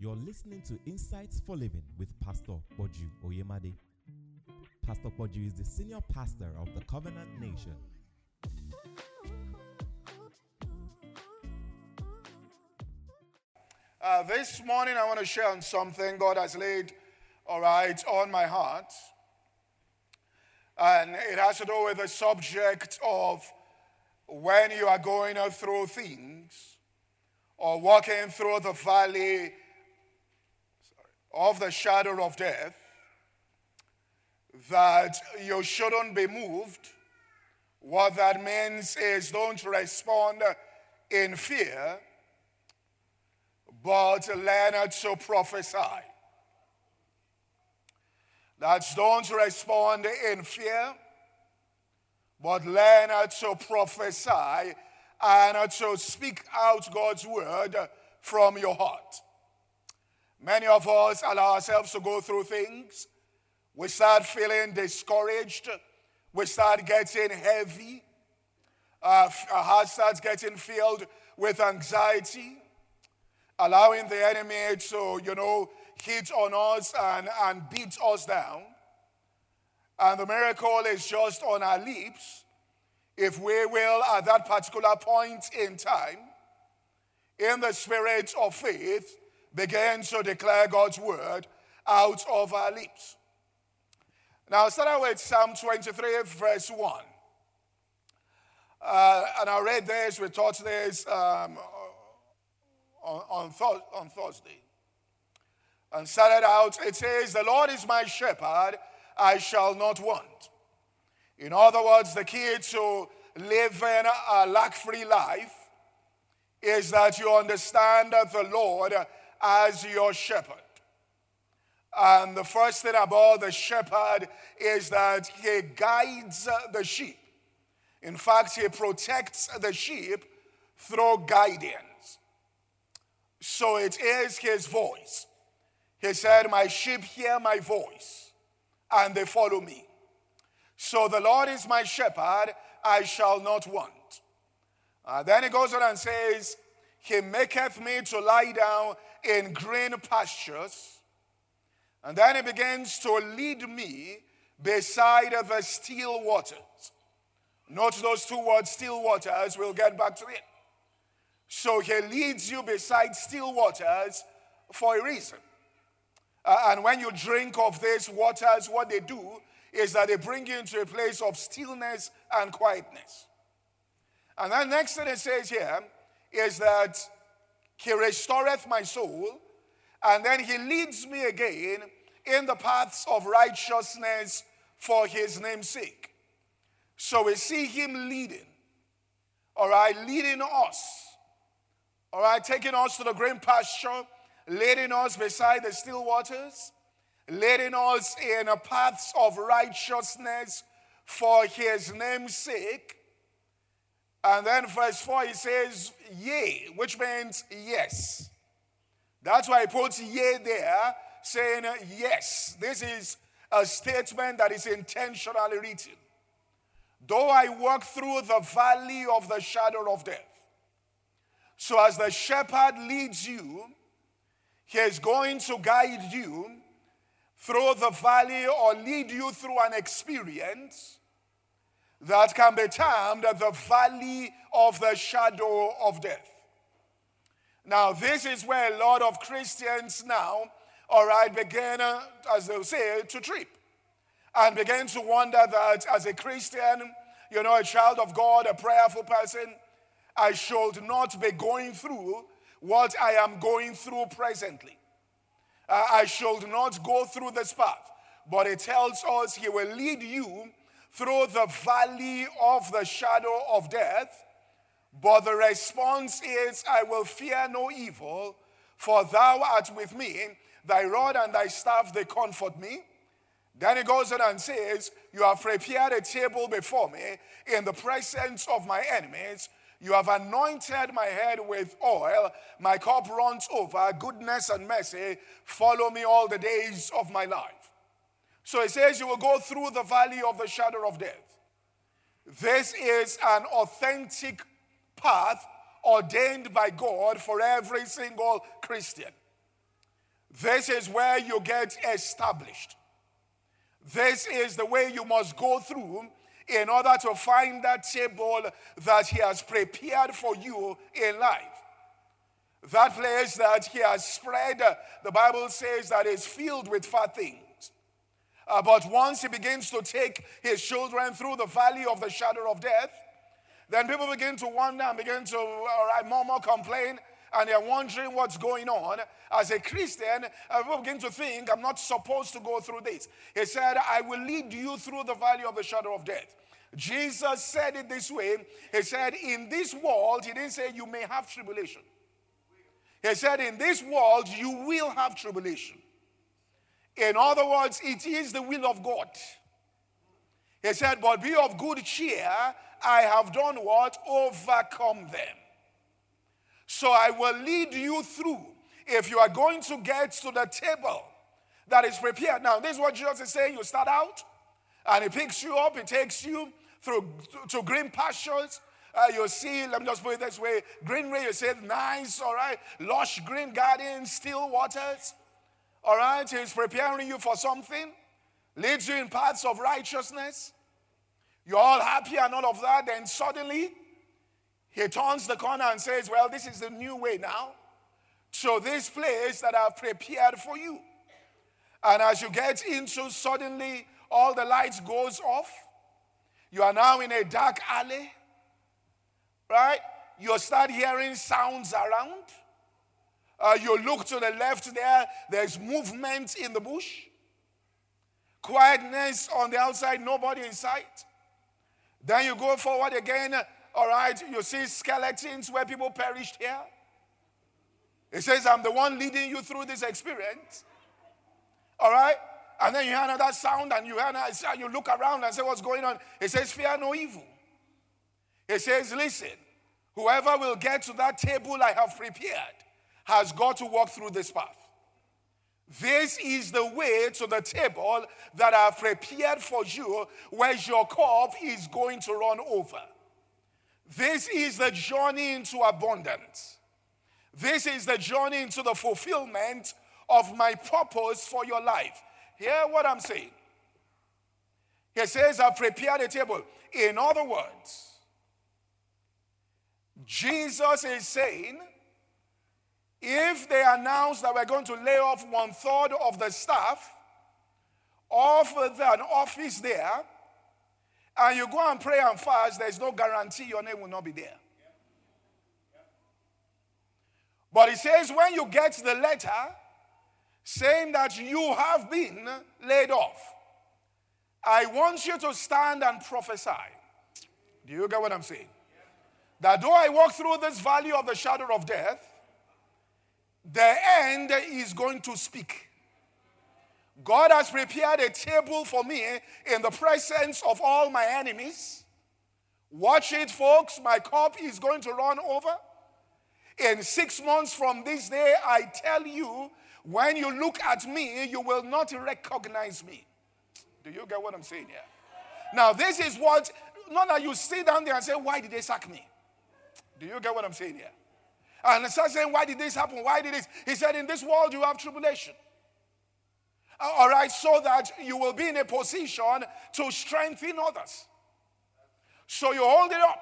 You're listening to Insights for Living with Pastor Poju Oyemade. Pastor Poju is the senior pastor of the Covenant Nation. This morning I want to share on something God has laid, on my heart. And it has to do with the subject of when you are going through things or walking through the valley of the shadow of death, that you shouldn't be moved. What that means is don't respond in fear, but learn to prophesy. That's don't respond in fear, but learn to prophesy and to speak out God's word from your heart. Many of us allow ourselves to go through things. We start feeling discouraged. We start getting heavy. Our heart starts getting filled with anxiety, allowing the enemy to, hit on us and beat us down. And the miracle is just on our lips if we will, at that particular point in time, in the spirit of faith, begin to declare God's word out of our lips. Now, start out with Psalm 23, verse 1. And I read this, we taught this on Thursday. And started out, it says, "The Lord is my shepherd, I shall not want." In other words, the key to living a lack-free life is that you understand that the Lord as your shepherd. And the first thing about the shepherd is that he guides the sheep. In fact, he protects the sheep through guidance. So it is his voice. He said, "My sheep hear my voice, and they follow me." So the Lord is my shepherd, I shall not want. Then he goes on and says, "He maketh me to lie down in green pastures." And then he begins to lead me beside the still waters. Note those two words, still waters. We'll get back to it. So he leads you beside still waters for a reason. And when you drink of these waters, what they do is that they bring you into a place of stillness and quietness. And then next thing it says here is that he restoreth my soul, and then he leads me again in the paths of righteousness for his name's sake. So we see him leading, leading us, taking us to the green pasture, leading us beside the still waters, leading us in the paths of righteousness for his name's sake. And then verse 4, he says, "Yea," which means yes. That's why he puts "yea" there, saying yes. This is a statement that is intentionally written. "Though I walk through the valley of the shadow of death." So as the shepherd leads you, he is going to guide you through the valley or lead you through an experience that can be termed the valley of the shadow of death. Now, this is where a lot of Christians now, begin, as they'll say, to trip and begin to wonder that as a Christian, a child of God, a prayerful person, I should not be going through what I am going through presently. I should not go through this path. But it tells us he will lead you through the valley of the shadow of death, but the response is, "I will fear no evil, for thou art with me, thy rod and thy staff, they comfort me." Then he goes on and says, "You have prepared a table before me in the presence of my enemies. You have anointed my head with oil, my cup runs over, goodness and mercy follow me all the days of my life." So it says you will go through the valley of the shadow of death. This is an authentic path ordained by God for every single Christian. This is where you get established. This is the way you must go through in order to find that table that he has prepared for you in life. That place that he has spread, the Bible says, that is filled with fat things. But once he begins to take his children through the valley of the shadow of death, then people begin to wonder and begin to murmur, complain, and they're wondering what's going on. As a Christian, people begin to think, I'm not supposed to go through this. He said, I will lead you through the valley of the shadow of death. Jesus said it this way. He said, in this world, he didn't say you may have tribulation. He said, in this world, you will have tribulation. In other words, it is the will of God. He said, but be of good cheer. I have done what? Overcome them. So I will lead you through if you are going to get to the table that is prepared. Now, this is what Jesus is saying. You start out, and he picks you up. He takes you through to green pastures. You see, let me just put it this way. Greenery, you say, nice, all right. Lush green gardens, still waters. All right, he's preparing you for something, leads you in paths of righteousness. You're all happy and all of that. Then suddenly, he turns the corner and says, well, this is the new way now. So this place that I've prepared for you. And as you get into, suddenly, all the lights goes off. You are now in a dark alley, right? You start hearing sounds around. You look to the left there, there's movement in the bush. Quietness on the outside, nobody in sight. Then you go forward again, all right, you see skeletons where people perished here. It says, I'm the one leading you through this experience. All right? And then you hear another sound and you look around and say, what's going on? It says, fear no evil. It says, listen, whoever will get to that table I have prepared has got to walk through this path. This is the way to the table that I have prepared for you, where your cup is going to run over. This is the journey into abundance. This is the journey into the fulfillment of my purpose for your life. Hear what I'm saying. He says, I prepared a table. In other words, Jesus is saying, if they announce that we're going to lay off 1/3 of the staff, offer an office there, and you go and pray and fast, there's no guarantee your name will not be there. Yeah. Yeah. But it says when you get the letter saying that you have been laid off, I want you to stand and prophesy. Do you get what I'm saying? Yeah. That though I walk through this valley of the shadow of death, the end is going to speak. God has prepared a table for me in the presence of all my enemies. Watch it, folks. My cup is going to run over. In 6 months from this day, I tell you, when you look at me, you will not recognize me. Do you get what I'm saying here? Now, this is what, not that you sit down there and say, why did they sack me? Do you get what I'm saying here? And I start saying, why did this happen? Why did this? He said, in this world, you have tribulation. All right, so that you will be in a position to strengthen others. So you hold it up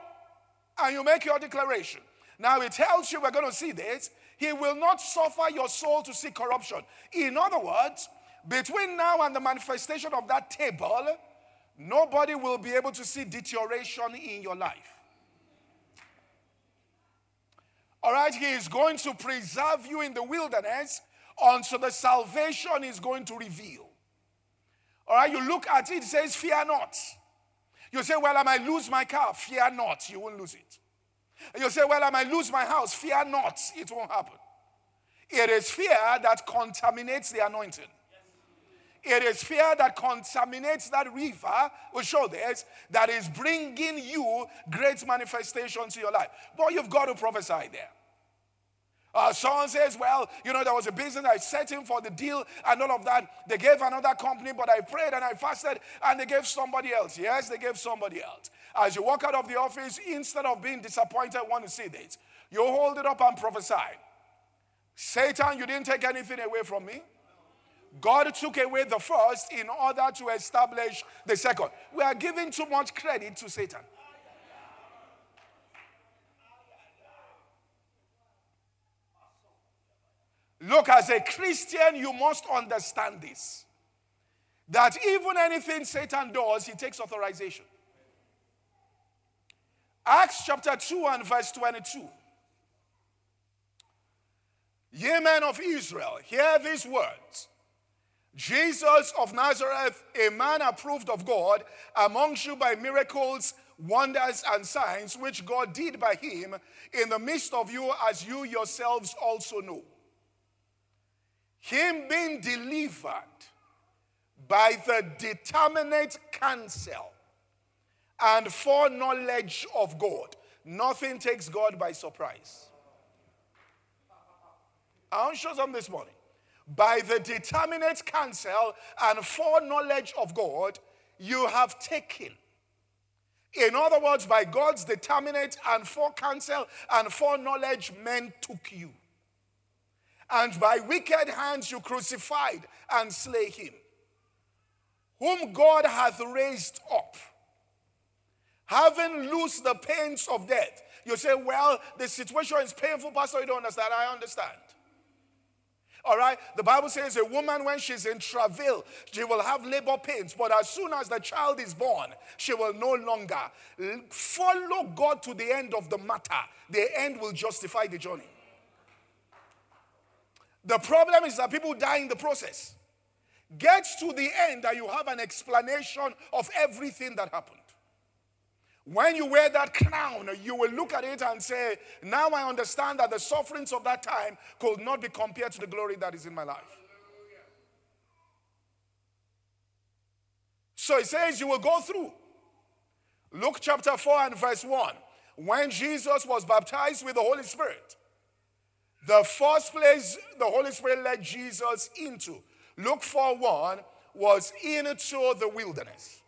and you make your declaration. Now he tells you, we're going to see this. He will not suffer your soul to see corruption. In other words, between now and the manifestation of that table, nobody will be able to see deterioration in your life. All right, he is going to preserve you in the wilderness until the salvation is going to reveal. All right, you look at it, it says, fear not. You say, well, I might lose my car. Fear not, you won't lose it. You say, well, I might lose my house. Fear not, it won't happen. It is fear that contaminates the anointing. It is fear that contaminates that river, we'll show this, that is bringing you great manifestations to your life. But you've got to prophesy there. Someone says, well, you know, there was a business, I set him for the deal and all of that. They gave another company, but I prayed and I fasted, and they gave somebody else. Yes, they gave somebody else. As you walk out of the office, instead of being disappointed, want to see this, you hold it up and prophesy. Satan, you didn't take anything away from me. God took away the first in order to establish the second. We are giving too much credit to Satan. Look, as a Christian, you must understand this. That even anything Satan does, he takes authorization. Acts chapter 2 and verse 22. Ye men of Israel, hear these words. Jesus of Nazareth, a man approved of God, amongst you by miracles, wonders, and signs, which God did by him in the midst of you, as you yourselves also know. Him being delivered by the determinate counsel and foreknowledge of God. Nothing takes God by surprise. I want to show them this morning. By the determinate counsel and foreknowledge of God, you have taken. In other words, by God's determinate and forecounsel and foreknowledge, men took you. And by wicked hands you crucified and slay him, whom God hath raised up, having loosed the pains of death. You say, well, the situation is painful, Pastor, you don't understand. I understand. All right? The Bible says a woman, when she's in travail, she will have labor pains. But as soon as the child is born, she will no longer. Follow God to the end of the matter. The end will justify the journey. The problem is that people die in the process. Get to the end and you have an explanation of everything that happened. When you wear that crown, you will look at it and say, now I understand that the sufferings of that time could not be compared to the glory that is in my life. Hallelujah. So it says you will go through. Luke chapter 4 and verse 1. When Jesus was baptized with the Holy Spirit, the first place the Holy Spirit led Jesus into, Luke 4:1, was into the wilderness.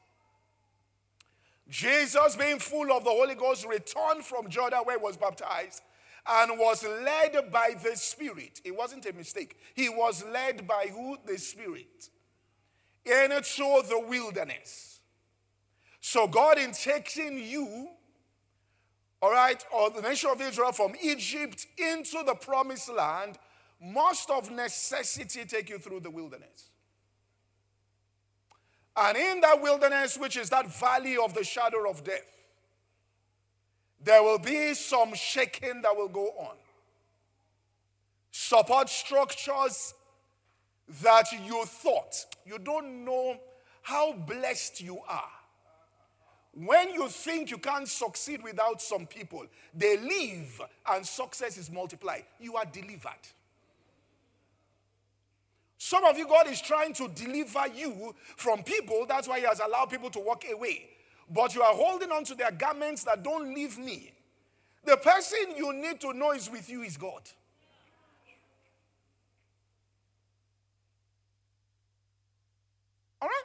Jesus, being full of the Holy Ghost, returned from Jordan where he was baptized and was led by the Spirit. It wasn't a mistake. He was led by who? The Spirit. Into the wilderness. So God in taking you, all right, or the nation of Israel from Egypt into the promised land, must of necessity take you through the wilderness. And in that wilderness, which is that valley of the shadow of death, there will be some shaking that will go on. Support structures that you thought. You don't know how blessed you are. When you think you can't succeed without some people, they leave and success is multiplied. You are delivered. Some of you, God is trying to deliver you from people. That's why he has allowed people to walk away. But you are holding on to their garments that don't leave me. The person you need to know is with you is God. All right?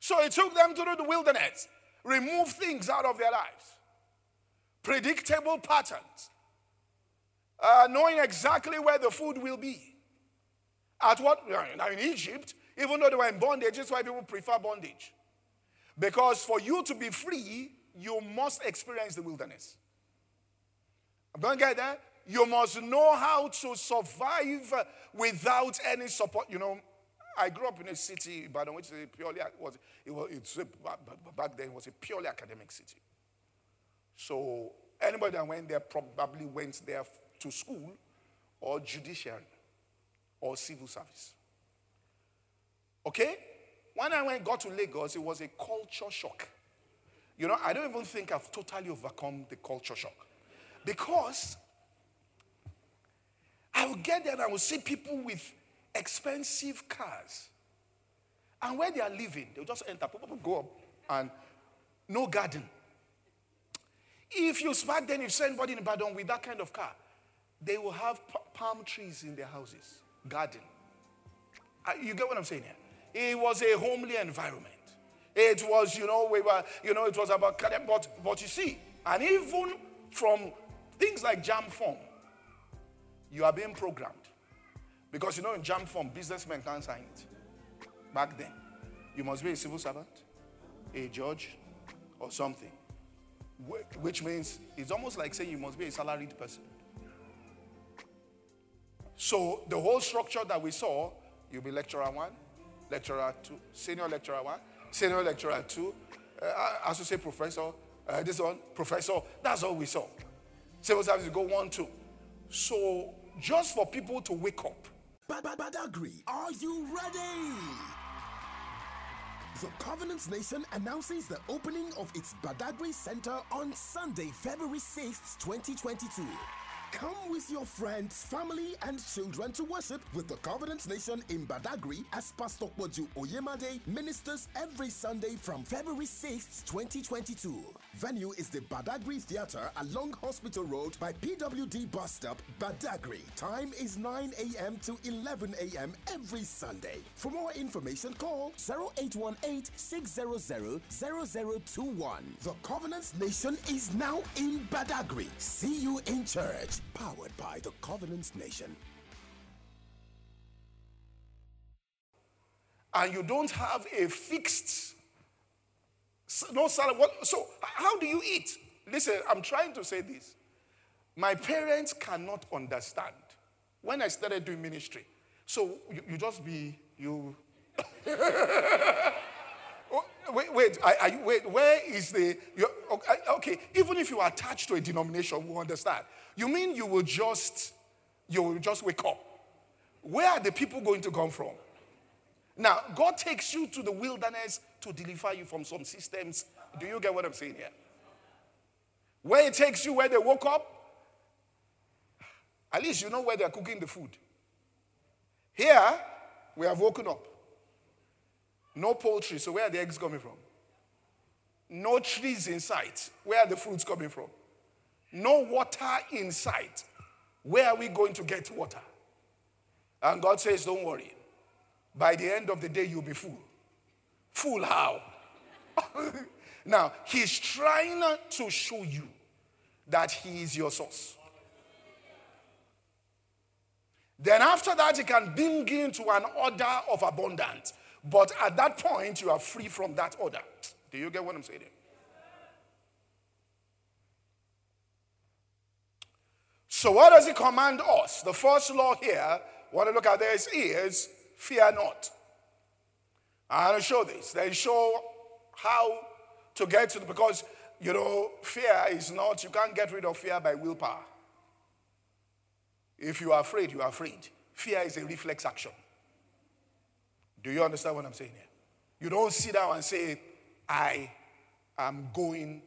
So he took them through the wilderness. Remove things out of their lives. Predictable patterns. Knowing exactly where the food will be. At what, in Egypt, even though they were in bondage, it's why people prefer bondage. Because for you to be free, you must experience the wilderness. I'm going to get there. You must know how to survive without any support. You know, I grew up in a city, Ibadan, which is purely, back then, it was a purely academic city. So anybody that went there probably went there to school or judiciary. Or civil service. Okay? When I got to Lagos, it was a culture shock. You know, I don't even think I've totally overcome the culture shock. Because I would get there and I would see people with expensive cars. And where they are living, they'll just enter. People go up and no garden. If you spark, then you send anybody in Badon with that kind of car, they will have palm trees in their houses. Garden. You get what I'm saying here? It was a homely environment. It was, it was about, but you see, and even from things like jam form, You are being programmed. Because you know in jam form, businessmen can't sign it. Back then, you must be a civil servant, a judge, or something. Which means, it's almost like saying you must be a salaried person. So the whole structure that we saw, you'll be lecturer 1, lecturer 2, senior lecturer 1, senior lecturer 2, associate professor, this one, professor, that's all we saw. Civil service, you go 1, 2. So just for people to wake up. Badagri, are you ready? The Covenant Nation announces the opening of its Badagri Center on Sunday, February 6th, 2022. Come with your friends, family, and children to worship with the Covenant Nation in Badagri as Pastor Poju Oyemade ministers every Sunday from February 6th, 2022. Venue is the Badagri Theatre along Hospital Road by PWD Bus Stop, Badagri. Time is 9 a.m. to 11 a.m. every Sunday. For more information, call 0818-600-0021. The Covenant Nation is now in Badagri. See you in church. Powered by the Covenant Nation. And you don't have a fixed, no salary. So how do you eat? Listen, I'm trying to say this. My parents cannot understand when I started doing ministry. So you just be, you. Wait, where is the, okay, even if you are attached to a denomination, we'll understand. You mean you will just wake up? Where are the people going to come from? Now, God takes you to the wilderness to deliver you from some systems. Do you get what I'm saying here? Where it takes you, where they woke up, at least you know where they're cooking the food. Here, we have woken up. No poultry, so where are the eggs coming from? No trees in sight, where are the fruits coming from? No water in sight, where are we going to get water? And God says, don't worry. By the end of the day, you'll be full. Full how? Now, he's trying to show you that he is your source. Then after that, he can bring you into an order of abundance. But at that point, you are free from that order. Do you get what I'm saying? So what does he command us? The first law here, what I look at this is, fear not. I'm going to show this. They show how to get to it because, you know, fear is not, you can't get rid of fear by willpower. If you are afraid, you are afraid. Fear is a reflex action. Do you understand what I'm saying here? You don't sit down and say, I am going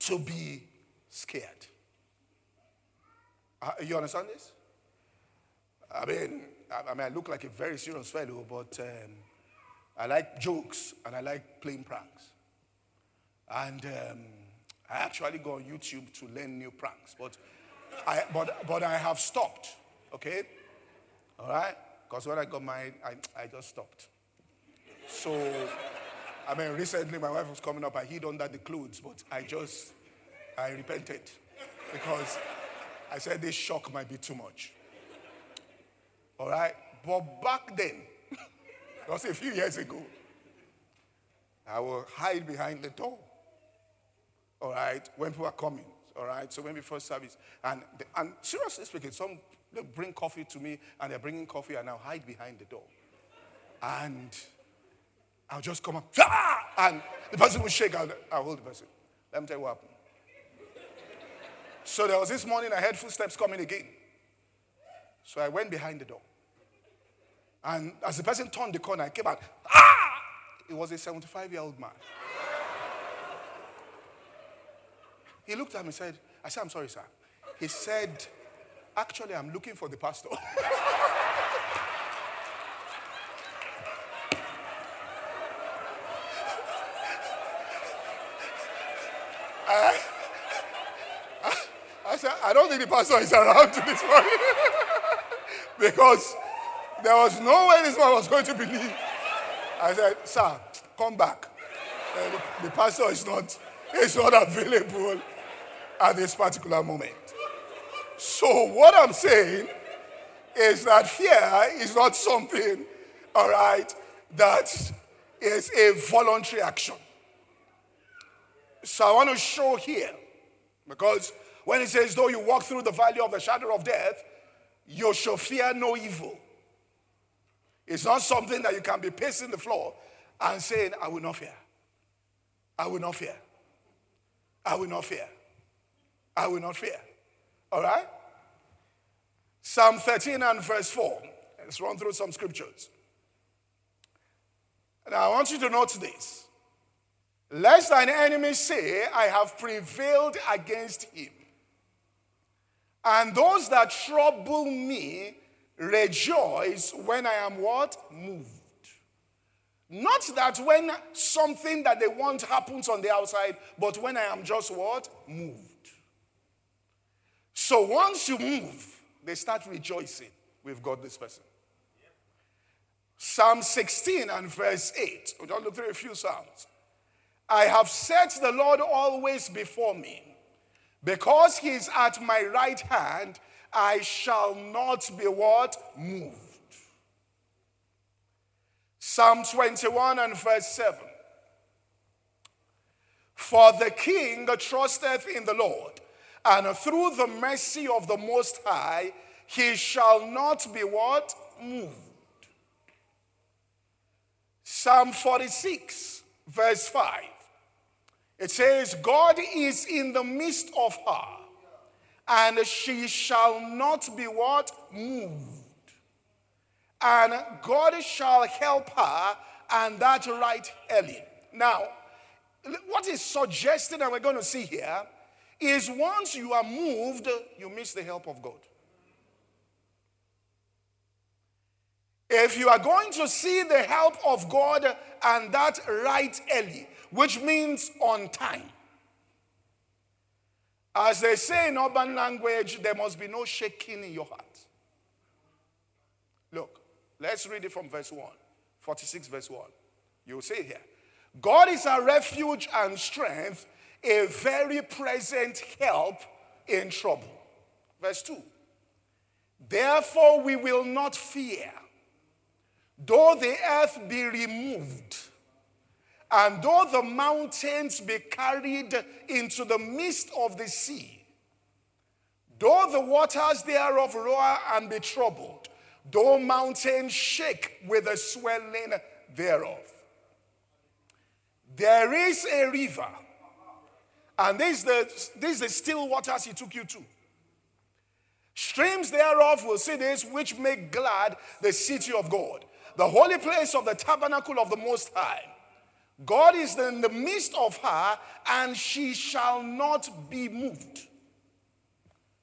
to be scared. You understand this? I mean, I look like a very serious fellow, but I like jokes and I like playing pranks. And I actually go on YouTube to learn new pranks, but I have stopped, okay? All right? Because when I got married, I just stopped. So, I mean, recently my wife was coming up. I hid under the clothes, but I repented. Because I said this shock might be too much. All right? But back then, that was a few years ago, I would hide behind the door. All right? When people are coming. All right? So when we first service, and seriously speaking, some... They bring coffee to me, and they're bringing coffee, and I'll hide behind the door. And I'll just come up, and the person will shake, I'll hold the person. Let me tell you what happened. So there was this morning, I heard footsteps coming again. So I went behind the door. And as the person turned the corner, I came out, It was a 75-year-old man. He looked at me and said, I said, I'm sorry, sir. He said, actually, I'm looking for the pastor. I said, I don't think the pastor is around to this morning. Because there was no way this man was going to believe. I said, sir, come back. The pastor is not available at this particular moment. So what I'm saying is that fear is not something, all right, that is a voluntary action. So I want to show here, because when it says, though you walk through the valley of the shadow of death, you shall fear no evil. It's not something that you can be pacing the floor and saying, I will not fear. I will not fear. I will not fear. I will not fear. All right? Psalm 13 and verse 4. Let's run through some scriptures. Now I want you to note this. Lest thine enemy say, I have prevailed against him. And those that trouble me rejoice when I am what? Moved. Not that when something that they want happens on the outside, but when I am just what? Moved. So once you move, they start rejoicing. We've got this person. Yeah. Psalm 16 and verse 8. We're going to look through a few Psalms. I have set the Lord always before me. Because he is at my right hand, I shall not be what? Moved. Psalm 21 and verse 7. For the king trusteth in the Lord, and through the mercy of the Most High, he shall not be what? Moved. Psalm 46, verse 5. It says, God is in the midst of her, and she shall not be what? Moved. And God shall help her, and that right early. Now, what is suggested, and we're going to see here, is once you are moved, you miss the help of God. If you are going to see the help of God, and that right early, which means on time. As they say in urban language, there must be no shaking in your heart. Look, let's read it from verse 1, 46 verse 1. You'll see it here. God is our refuge and strength, a very present help in trouble. Verse 2. Therefore we will not fear, though the earth be removed, and though the mountains be carried into the midst of the sea, though the waters thereof roar and be troubled, though mountains shake with the swelling thereof. There is a river, and this is the still waters he took you to. Streams thereof will see this, which make glad the city of God, the holy place of the tabernacle of the Most High. God is in the midst of her, and she shall not be moved.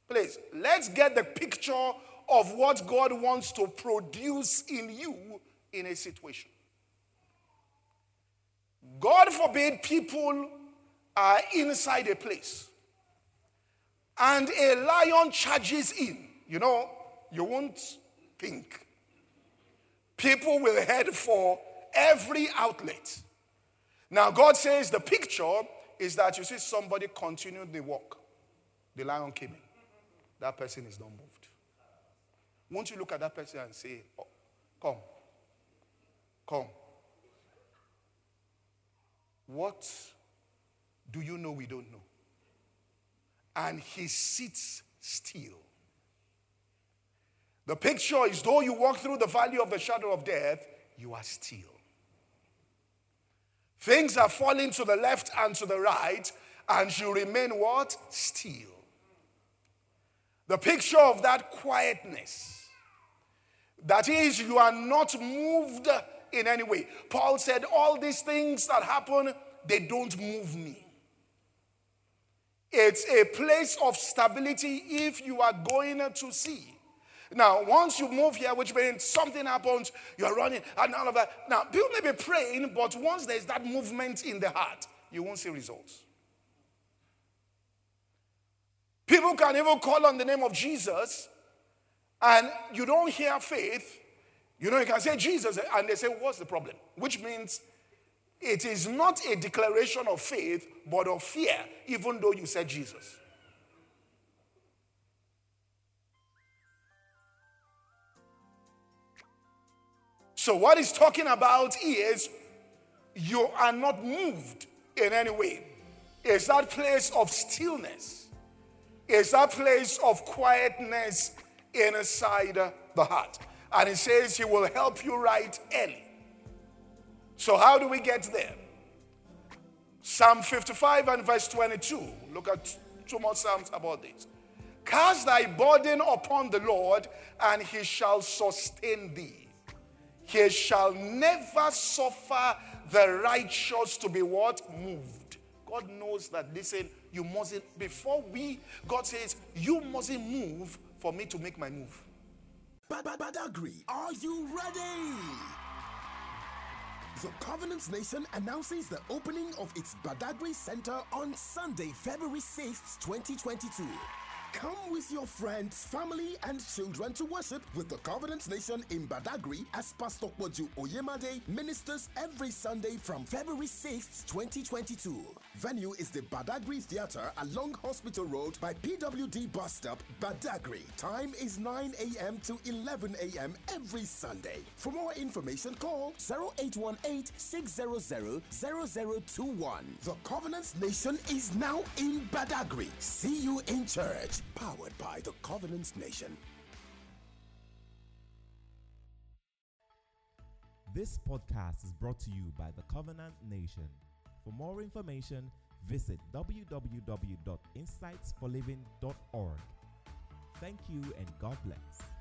Please, let's get the picture of what God wants to produce in you in a situation. God forbid people are inside a place, and a lion charges in. You know, you won't think. People will head for every outlet. Now, God says the picture is that you see somebody continued the walk. The lion came in. That person is not moved. Won't you look at that person and say, oh, come, come. What do you know we don't know? And he sits still. The picture is though you walk through the valley of the shadow of death, you are still. Things are falling to the left and to the right, and you remain what? Still. The picture of that quietness. That is, you are not moved in any way. Paul said, all these things that happen, they don't move me. It's a place of stability if you are going to see. Now, once you move here, which means something happens, you're running and all of that. Now, people may be praying, but once there's that movement in the heart, you won't see results. People can even call on the name of Jesus, and you don't hear faith. You know, you can say Jesus, and they say, what's the problem? Which means it is not a declaration of faith, but of fear, even though you said Jesus. So what he's talking about is you are not moved in any way. It's that place of stillness. It's that place of quietness inside the heart. And he says he will help you right early. So how do we get there? Psalm 55 and verse 22. Look at two more Psalms about this. Cast thy burden upon the Lord, and he shall sustain thee. He shall never suffer the righteous to be what? Moved. God knows that, listen, you mustn't, before we, God says, you mustn't move for me to make my move. Badagri, are you ready? The Covenant Nation announces the opening of its Badagri Center on Sunday, February 6th, 2022. Come with your friends, family, and children to worship with the Covenant Nation in Badagri as Pastor Poju Oyemade ministers every Sunday from February 6th, 2022. Venue is the Badagri Theatre along Hospital Road by PWD Bus Stop, Badagri. Time is 9 a.m. to 11 a.m. every Sunday. For more information, call 0818-600-0021. The Covenant Nation is now in Badagri. See you in church. Powered by the Covenant Nation. This podcast is brought to you by the Covenant Nation. For more information, visit www.insightsforliving.org. Thank you and God bless.